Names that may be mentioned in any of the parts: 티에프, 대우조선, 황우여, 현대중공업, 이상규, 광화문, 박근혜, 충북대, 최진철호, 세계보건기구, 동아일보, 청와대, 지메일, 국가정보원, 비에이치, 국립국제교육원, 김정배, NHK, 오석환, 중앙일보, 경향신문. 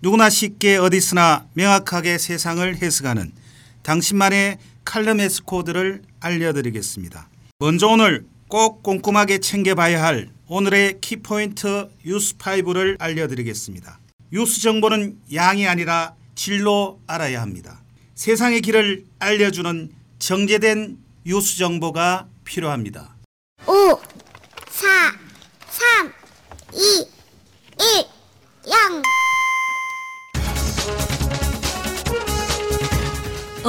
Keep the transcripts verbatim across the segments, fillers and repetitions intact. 누구나 쉽게 어디서나 명확하게 세상을 해석하는 당신만의 칼럼 에스코드를 알려드리겠습니다. 먼저 오늘 꼭 꼼꼼하게 챙겨봐야 할 오늘의 키포인트 뉴스오를 알려드리겠습니다. 뉴스 정보는 양이 아니라 질로 알아야 합니다. 세상의 길을 알려주는 정제된 뉴스 정보가 필요합니다. 오, 사, 삼, 이, 일, 영.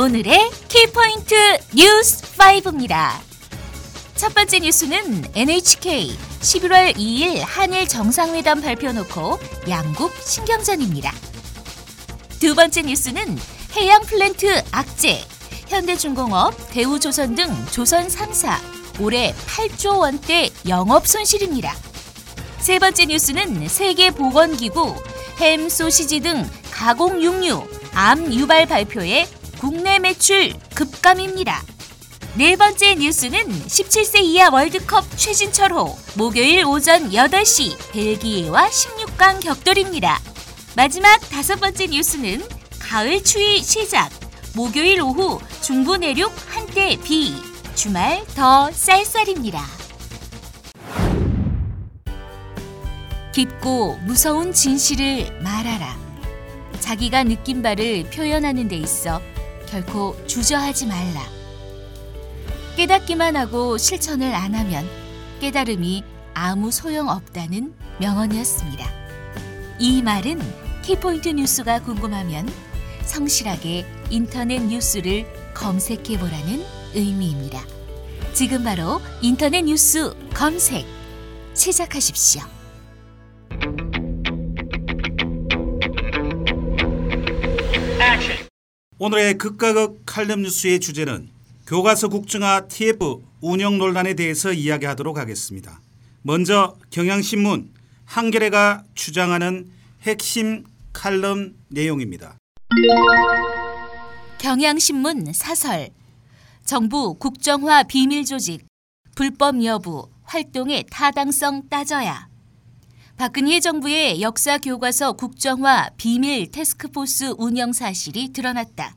오늘의 키포인트 뉴스오입니다. 첫 번째 뉴스는 엔에이치케이 십일월 이일 한일 정상회담 발표 놓고 양국 신경전입니다. 두 번째 뉴스는 해양 플랜트 악재, 현대중공업, 대우조선 등 조선 삼 사 올해 팔조 원대 영업 손실입니다. 세 번째 뉴스는 세계보건기구, 햄, 소시지 등 가공 육류, 암 유발 발표에 국내 매출 급감입니다. 네 번째 뉴스는 십칠세 이하 월드컵 최진철호, 목요일 오전 여덟시 벨기에와 십육강 격돌입니다. 마지막 다섯 번째 뉴스는 가을 추위 시작, 목요일 오후 중부 내륙 한때 비, 주말 더 쌀쌀입니다. 깊고 무서운 진실을 말하라. 자기가 느낀 바를 표현하는 데 있어 결코 주저하지 말라. 깨닫기만 하고 실천을 안 하면 깨달음이 아무 소용없다는 명언이었습니다. 이 말은 키포인트 뉴스가 궁금하면 성실하게 인터넷 뉴스를 검색해보라는 의미입니다. 지금 바로 인터넷 뉴스 검색 시작하십시오. 오늘의 극과 극 칼럼 뉴스의 주제는 교과서 국정화 티에프 운영 논란에 대해서 이야기하도록 하겠습니다. 먼저 경향신문 한겨레가 주장하는 핵심 칼럼 내용입니다. 경향신문 사설, 정부 국정화 비밀조직, 불법 여부, 활동의 타당성 따져야. 박근혜 정부의 역사교과서 국정화 비밀 태스크포스 운영 사실이 드러났다.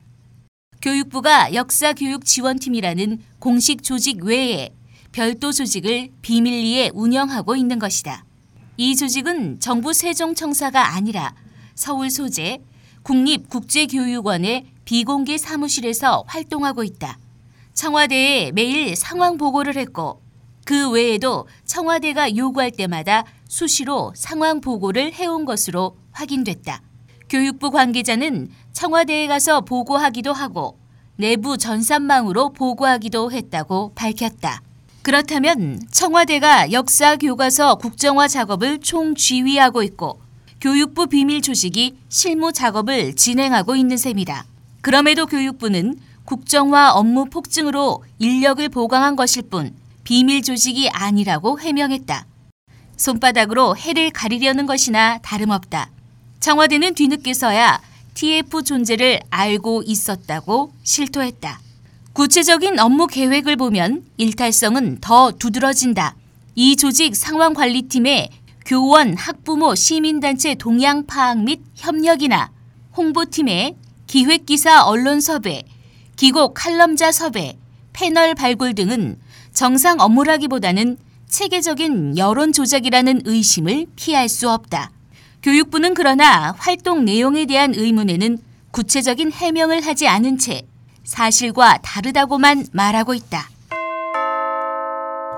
교육부가 역사교육지원팀이라는 공식 조직 외에 별도 조직을 비밀리에 운영하고 있는 것이다. 이 조직은 정부 세종청사가 아니라 서울 소재 국립국제교육원의 비공개 사무실에서 활동하고 있다. 청와대에 매일 상황 보고를 했고 그 외에도 청와대가 요구할 때마다 수시로 상황 보고를 해온 것으로 확인됐다. 교육부 관계자는 청와대에 가서 보고하기도 하고 내부 전산망으로 보고하기도 했다고 밝혔다. 그렇다면 청와대가 역사 교과서 국정화 작업을 총지휘하고 있고 교육부 비밀 조직이 실무 작업을 진행하고 있는 셈이다. 그럼에도 교육부는 국정화 업무 폭증으로 인력을 보강한 것일 뿐 비밀 조직이 아니라고 해명했다. 손바닥으로 해를 가리려는 것이나 다름없다. 청와대는 뒤늦게서야 티에프 존재를 알고 있었다고 실토했다. 구체적인 업무 계획을 보면 일탈성은 더 두드러진다. 이 조직 상황관리팀의 교원, 학부모, 시민단체 동향 파악 및 협력이나 홍보팀의 기획기사 언론 섭외, 기고 칼럼자 섭외, 패널 발굴 등은 정상 업무라기보다는 체계적인 여론 조작이라는 의심을 피할 수 없다. 교육부는 그러나 활동 내용에 대한 의문에는 구체적인 해명을 하지 않은 채 사실과 다르다고만 말하고 있다.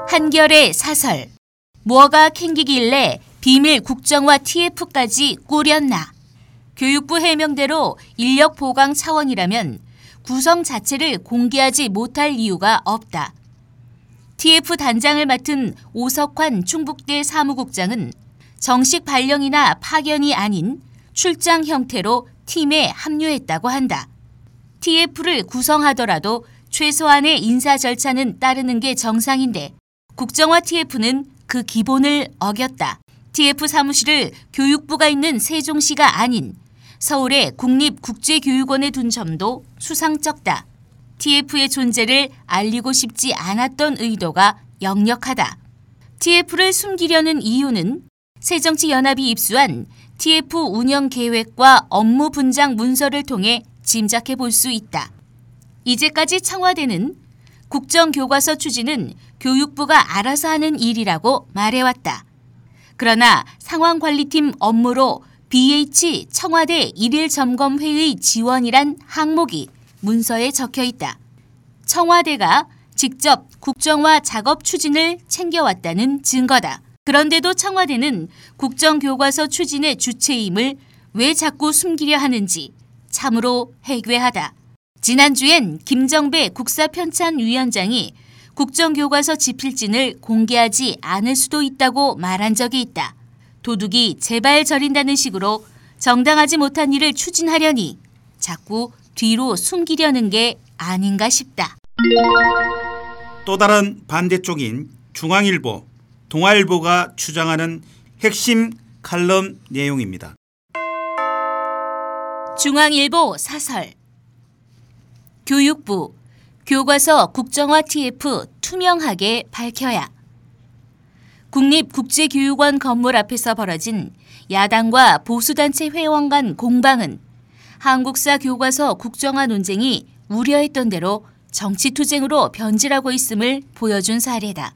한겨레 사설, 뭐가 캥기길래 비밀 국정화 티에프까지 꾸렸나? 교육부 해명대로 인력 보강 차원이라면 구성 자체를 공개하지 못할 이유가 없다. 티에프 단장을 맡은 오석환 충북대 사무국장은 정식 발령이나 파견이 아닌 출장 형태로 팀에 합류했다고 한다. 티에프를 구성하더라도 최소한의 인사 절차는 따르는 게 정상인데 국정화 티에프는 그 기본을 어겼다. 티에프 사무실을 교육부가 있는 세종시가 아닌 서울의 국립국제교육원에 둔 점도 수상쩍다. 티에프의 존재를 알리고 싶지 않았던 의도가 역력하다. 티에프를 숨기려는 이유는 새정치연합이 입수한 티에프 운영계획과 업무 분장 문서를 통해 짐작해 볼 수 있다. 이제까지 청와대는 국정교과서 추진은 교육부가 알아서 하는 일이라고 말해왔다. 그러나 상황관리팀 업무로 비에이치 청와대 일일 점검회의 지원이란 항목이 문서에 적혀있다. 청와대가 직접 국정화 작업 추진을 챙겨왔다는 증거다. 그런데도 청와대는 국정교과서 추진의 주체임을 왜 자꾸 숨기려 하는지 참으로 해괴하다. 지난주엔 김정배 국사편찬위원장이 국정교과서 지필진을 공개하지 않을 수도 있다고 말한 적이 있다. 도둑이 제발 저린다는 식으로 정당하지 못한 일을 추진하려니 자꾸 뒤로 숨기려는 게 아닌가 싶다. 또 다른 반대쪽인 중앙일보, 동아일보가 주장하는 핵심 칼럼 내용입니다. 중앙일보 사설 교육부, 교과서 국정화 티에프 투명하게 밝혀야. 국립국제교육원 건물 앞에서 벌어진 야당과 보수단체 회원 간 공방은 한국사 교과서 국정화 논쟁이 우려했던 대로 정치투쟁으로 변질하고 있음을 보여준 사례다.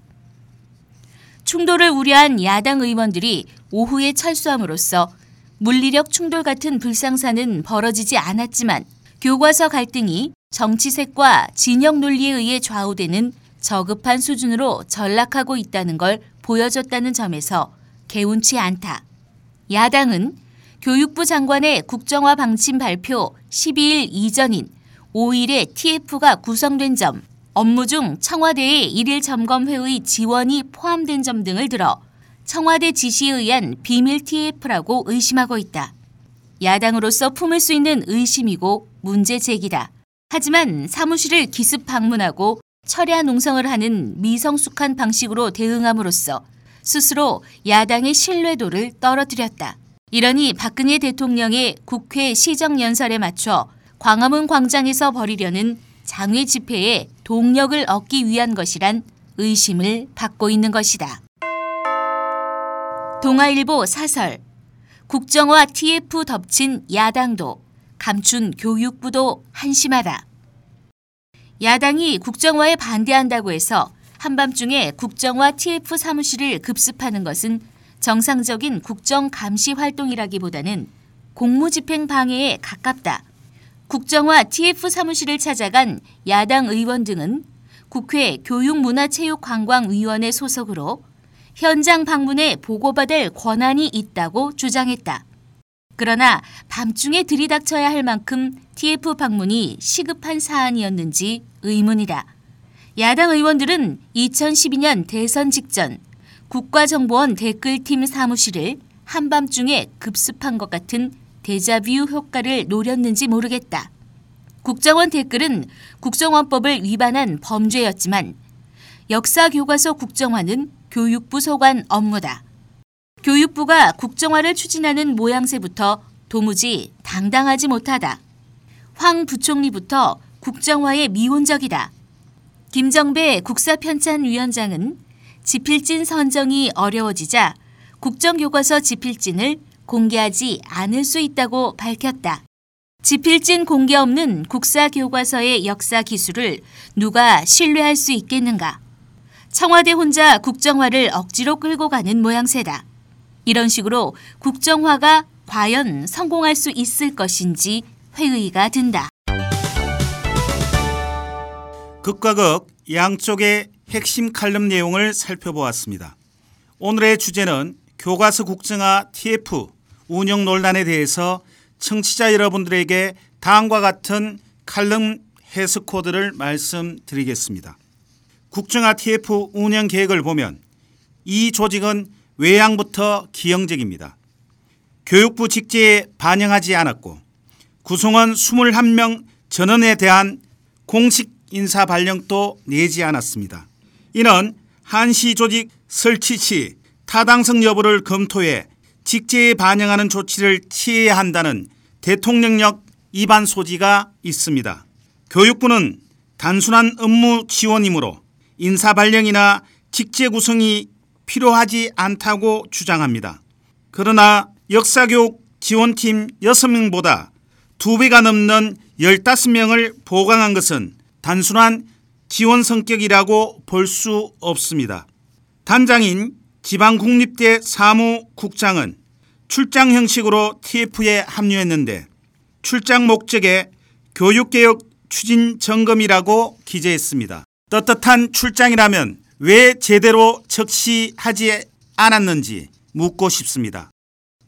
충돌을 우려한 야당 의원들이 오후에 철수함으로써 물리력 충돌 같은 불상사는 벌어지지 않았지만 교과서 갈등이 정치색과 진영 논리에 의해 좌우되는 저급한 수준으로 전락하고 있다는 걸 보여줬다는 점에서 개운치 않다. 야당은 교육부 장관의 국정화 방침 발표 십이일 이전인 오일에 티에프가 구성된 점, 업무 중 청와대의 일일 점검회의 지원이 포함된 점 등을 들어 청와대 지시에 의한 비밀 티에프라고 의심하고 있다. 야당으로서 품을 수 있는 의심이고 문제 제기다. 하지만 사무실을 기습 방문하고 철야 농성을 하는 미성숙한 방식으로 대응함으로써 스스로 야당의 신뢰도를 떨어뜨렸다. 이러니 박근혜 대통령의 국회 시정연설에 맞춰 광화문 광장에서 벌이려는 장외 집회에 동력을 얻기 위한 것이란 의심을 받고 있는 것이다. 동아일보 사설 국정화 티에프 덮친 야당도 감춘 교육부도 한심하다. 야당이 국정화에 반대한다고 해서 한밤중에 국정화 티에프 사무실을 급습하는 것은 정상적인 국정 감시 활동이라기보다는 공무집행 방해에 가깝다. 국정화 티에프 사무실을 찾아간 야당 의원 등은 국회 교육문화체육관광위원회 소속으로 현장 방문에 보고받을 권한이 있다고 주장했다. 그러나 밤중에 들이닥쳐야 할 만큼 티에프 방문이 시급한 사안이었는지 의문이다. 야당 의원들은 이천십이년 대선 직전 국가정보원 댓글팀 사무실을 한밤중에 급습한 것 같은 데자뷰 효과를 노렸는지 모르겠다. 국정원 댓글은 국정원법을 위반한 범죄였지만 역사교과서 국정화는 교육부 소관 업무다. 교육부가 국정화를 추진하는 모양새부터 도무지 당당하지 못하다. 황 부총리부터 국정화에 미온적이다. 김정배 국사편찬위원장은 지필진 선정이 어려워지자 국정교과서 지필진을 공개하지 않을 수 있다고 밝혔다. 지필진 공개 없는 국사교과서의 역사 기술을 누가 신뢰할 수 있겠는가? 청와대 혼자 국정화를 억지로 끌고 가는 모양새다. 이런 식으로 국정화가 과연 성공할 수 있을 것인지 회의가 든다. 극과 극 양쪽의 핵심 칼럼 내용을 살펴보았습니다. 오늘의 주제는 교과서 국정화 티에프 운영 논란에 대해서 청취자 여러분들에게 다음과 같은 칼럼 해석 코드를 말씀드리겠습니다. 국정화 티에프 운영 계획을 보면 이 조직은 외양부터 기형적입니다. 교육부 직제에 반영하지 않았고 구성원 이십일 명 전원에 대한 공식 인사 발령도 내지 않았습니다. 이는 한시 조직 설치 시 타당성 여부를 검토해 직제에 반영하는 조치를 취해야 한다는 대통령령 위반 소지가 있습니다. 교육부는 단순한 업무 지원이므로 인사 발령이나 직제 구성이 필요하지 않다고 주장합니다. 그러나 역사교육 지원팀 여섯 명보다 두 배가 넘는 열다섯 명을 보강한 것은 단순한 지원 성격이라고 볼 수 없습니다. 단장인 지방국립대 사무국장은 출장 형식으로 티에프에 합류했는데 출장 목적에 교육개혁 추진 점검이라고 기재했습니다. 떳떳한 출장이라면 왜 제대로 적시하지 않았는지 묻고 싶습니다.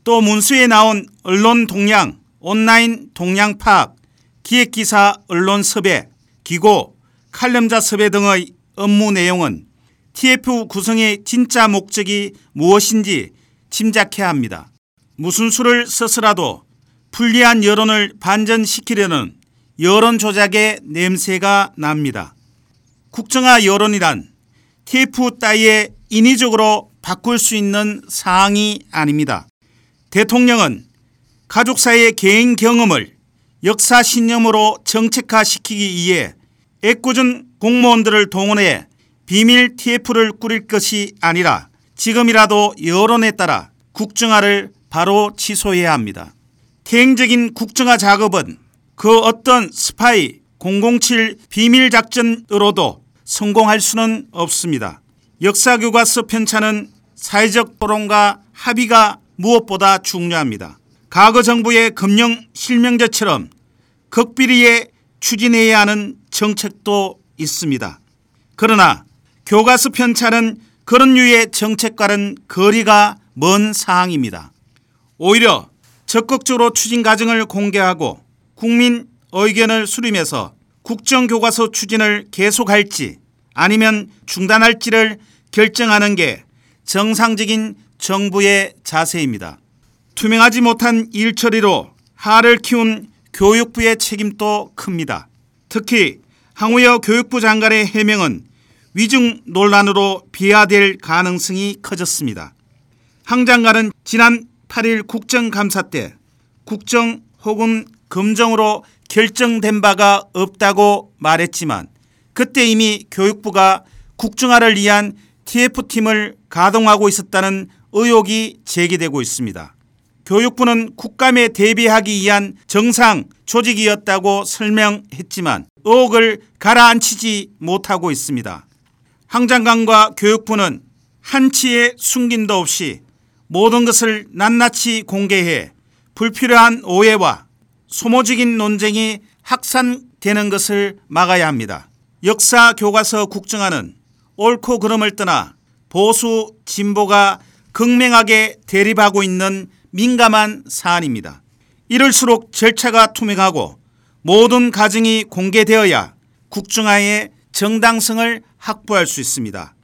또 문수에 나온 언론 동향, 온라인 동향 파악, 기획기사 언론 섭외, 기고, 칼럼자 섭외 등의 업무 내용은 티에프 구성의 진짜 목적이 무엇인지 짐작해야 합니다. 무슨 수를 써서라도 불리한 여론을 반전시키려는 여론 조작의 냄새가 납니다. 국정화 여론이란 티에프 따위에 인위적으로 바꿀 수 있는 사항이 아닙니다. 대통령은 가족사의 개인 경험을 역사 신념으로 정책화시키기 위해 애꿎은 공무원들을 동원해 비밀 티에프를 꾸릴 것이 아니라 지금이라도 여론에 따라 국정화를 바로 취소해야 합니다. 태행적인 국정화 작업은 그 어떤 스파이 공공칠 비밀작전으로도 성공할 수는 없습니다. 역사교과서 편찬은 사회적 토론과 합의가 무엇보다 중요합니다. 과거 정부의 금융 실명제처럼 극비리에 추진해야 하는 정책도 있습니다. 그러나 교과서 편찬은 그런 류의 정책과는 거리가 먼 사항입니다. 오히려 적극적으로 추진 과정을 공개하고 국민 의견을 수렴해서 국정교과서 추진을 계속할지 아니면 중단할지를 결정하는 게 정상적인 정부의 자세입니다. 투명하지 못한 일처리로 하를 키운 교육부의 책임도 큽니다. 특히 황우여 교육부 장관의 해명은 위증 논란으로 비화될 가능성이 커졌습니다. 황 장관은 지난 팔 일 국정감사 때 국정 혹은 금정으로 결정된 바가 없다고 말했지만 그때 이미 교육부가 국정화를 위한 티에프팀을 가동하고 있었다는 의혹이 제기되고 있습니다. 교육부는 국감에 대비하기 위한 정상 조직이었다고 설명했지만 의혹을 가라앉히지 못하고 있습니다. 황 장관과 교육부는 한치의 숨김도 없이 모든 것을 낱낱이 공개해 불필요한 오해와 소모적인 논쟁이 확산되는 것을 막아야 합니다. 역사 교과서 국정화는 옳고 그름을 떠나 보수 진보가 극명하게 대립하고 있는 민감한 사안입니다. 이럴수록 절차가 투명하고 모든 과정이 공개되어야 국정화의 정당성을 확보할 수 있습니다.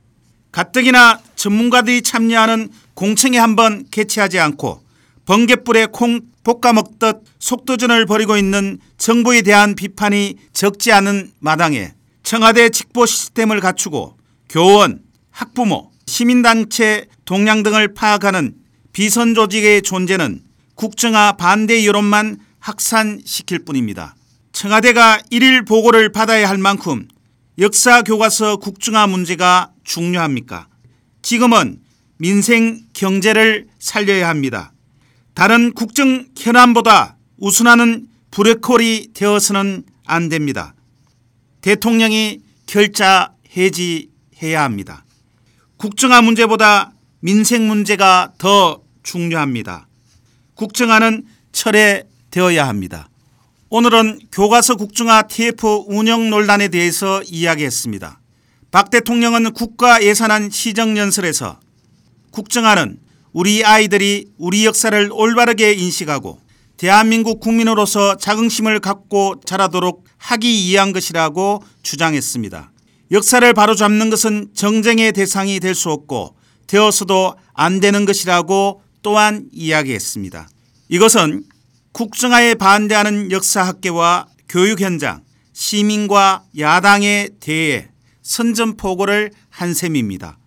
가뜩이나 전문가들이 참여하는 공청회 한번 개최하지 않고 번갯불에 콩 볶아먹듯 속도전을 벌이고 있는 정부에 대한 비판이 적지 않은 마당에 청와대 직보 시스템을 갖추고 교원, 학부모, 시민단체 동향 등을 파악하는 비선 조직의 존재는 국정화 반대 여론만 확산시킬 뿐입니다. 청와대가 일일 보고를 받아야 할 만큼 역사 교과서 국정화 문제가 중요합니까? 지금은 민생 경제를 살려야 합니다. 다른 국정 현안보다 우선하는 브레이크홀이 되어서는 안 됩니다. 대통령이 결자 해지해야 합니다. 국정화 문제보다 민생 문제가 더 중요합니다. 국정화는 철회되어야 합니다. 오늘은 교과서 국정화 티에프 운영 논란에 대해서 이야기했습니다. 박 대통령은 국가 예산안 시정연설에서 국정화는 우리 아이들이 우리 역사를 올바르게 인식하고 대한민국 국민으로서 자긍심을 갖고 자라도록 하기 위한 것이라고 주장했습니다. 역사를 바로잡는 것은 정쟁의 대상이 될 수 없고 되어서도 안 되는 것이라고 또한 이야기했습니다. 이것은 국정화에 반대하는 역사학계와 교육현장, 시민과 야당에 대해 선전포고를 한 셈입니다.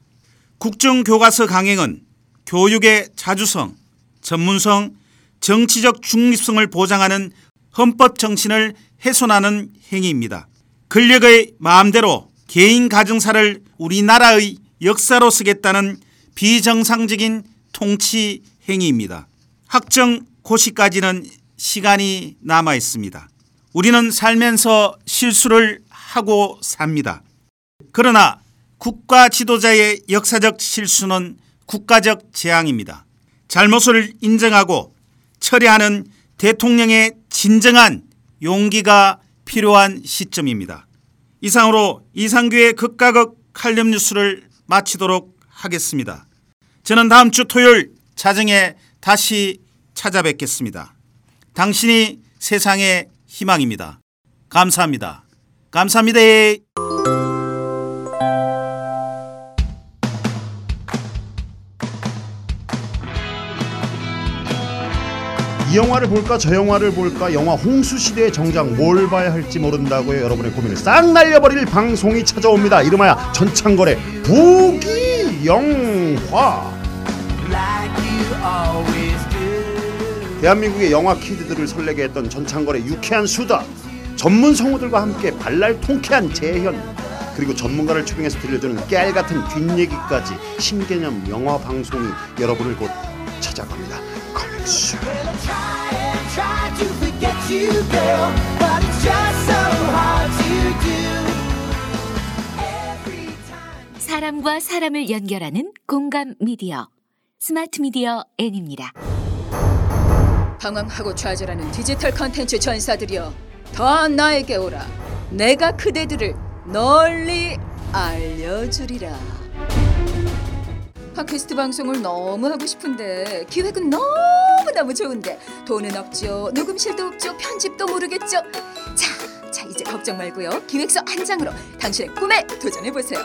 국정교과서 강행은 교육의 자주성, 전문성, 정치적 중립성을 보장하는 헌법 정신을 훼손하는 행위입니다. 권력의 마음대로 개인 가정사를 우리나라의 역사로 쓰겠다는 비정상적인 통치 행위입니다. 학정 고시까지는 시간이 남아 있습니다. 우리는 살면서 실수를 하고 삽니다. 그러나 국가 지도자의 역사적 실수는 국가적 재앙입니다. 잘못을 인정하고 처리하는 대통령의 진정한 용기가 필요한 시점입니다. 이상으로 이상규의 극과 극 칼럼 뉴스를 마치도록 하겠습니다. 저는 다음 주 토요일 자정에 다시 찾아뵙겠습니다. 당신이 세상의 희망입니다. 감사합니다. 감사합니다. 이 영화를 볼까 저 영화를 볼까 영화 홍수시대의 정작 뭘 봐야 할지 모른다고요. 여러분의 고민을 싹 날려버릴 방송이 찾아옵니다. 이름하여 전창걸의 부기영화. 대한민국의 영화 키드들을 설레게 했던 전창걸의 유쾌한 수다, 전문 성우들과 함께 발랄 통쾌한 재현, 그리고 전문가를 초빙해서 들려주는 깨알같은 뒷얘기까지 신개념 영화 방송이 여러분을 곧 찾아갑니다. Comics. 사람과 사람을 연결하는 공감 미디어 스마트 미디어 N입니다. 방황하고 좌절하는 디지털 컨텐츠 전사들이여, 더 나에게 오라. 내가 그대들을 널리 알려주리라. 팟캐스트 방송을 너무 하고 싶은데 기획은 너무너무 좋은데 돈은 없죠. 녹음실도 없죠. 편집도 모르겠죠. 자, 자 이제 걱정 말고요. 기획서 한 장으로 당신의 꿈에 도전해보세요.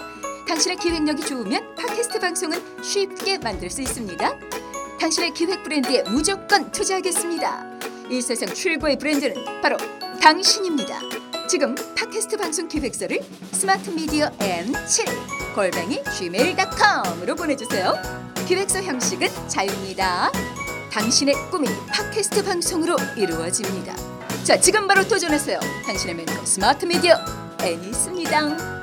당신의 기획력이 좋으면 팟캐스트 방송은 쉽게 만들 수 있습니다. 당신의 기획 브랜드에 무조건 투자하겠습니다. 이 세상 최고의 브랜드는 바로 당신입니다. 지금 팟캐스트 방송 기획서를 스마트 미디어 엠 칠 골뱅이 지메일 닷컴으로 보내주세요. 기획서 형식은 자유입니다. 당신의 꿈이 팟캐스트 방송으로 이루어집니다. 자, 지금 바로 도전하세요. 당신의 멘토 스마트 미디어 N이 있습니다.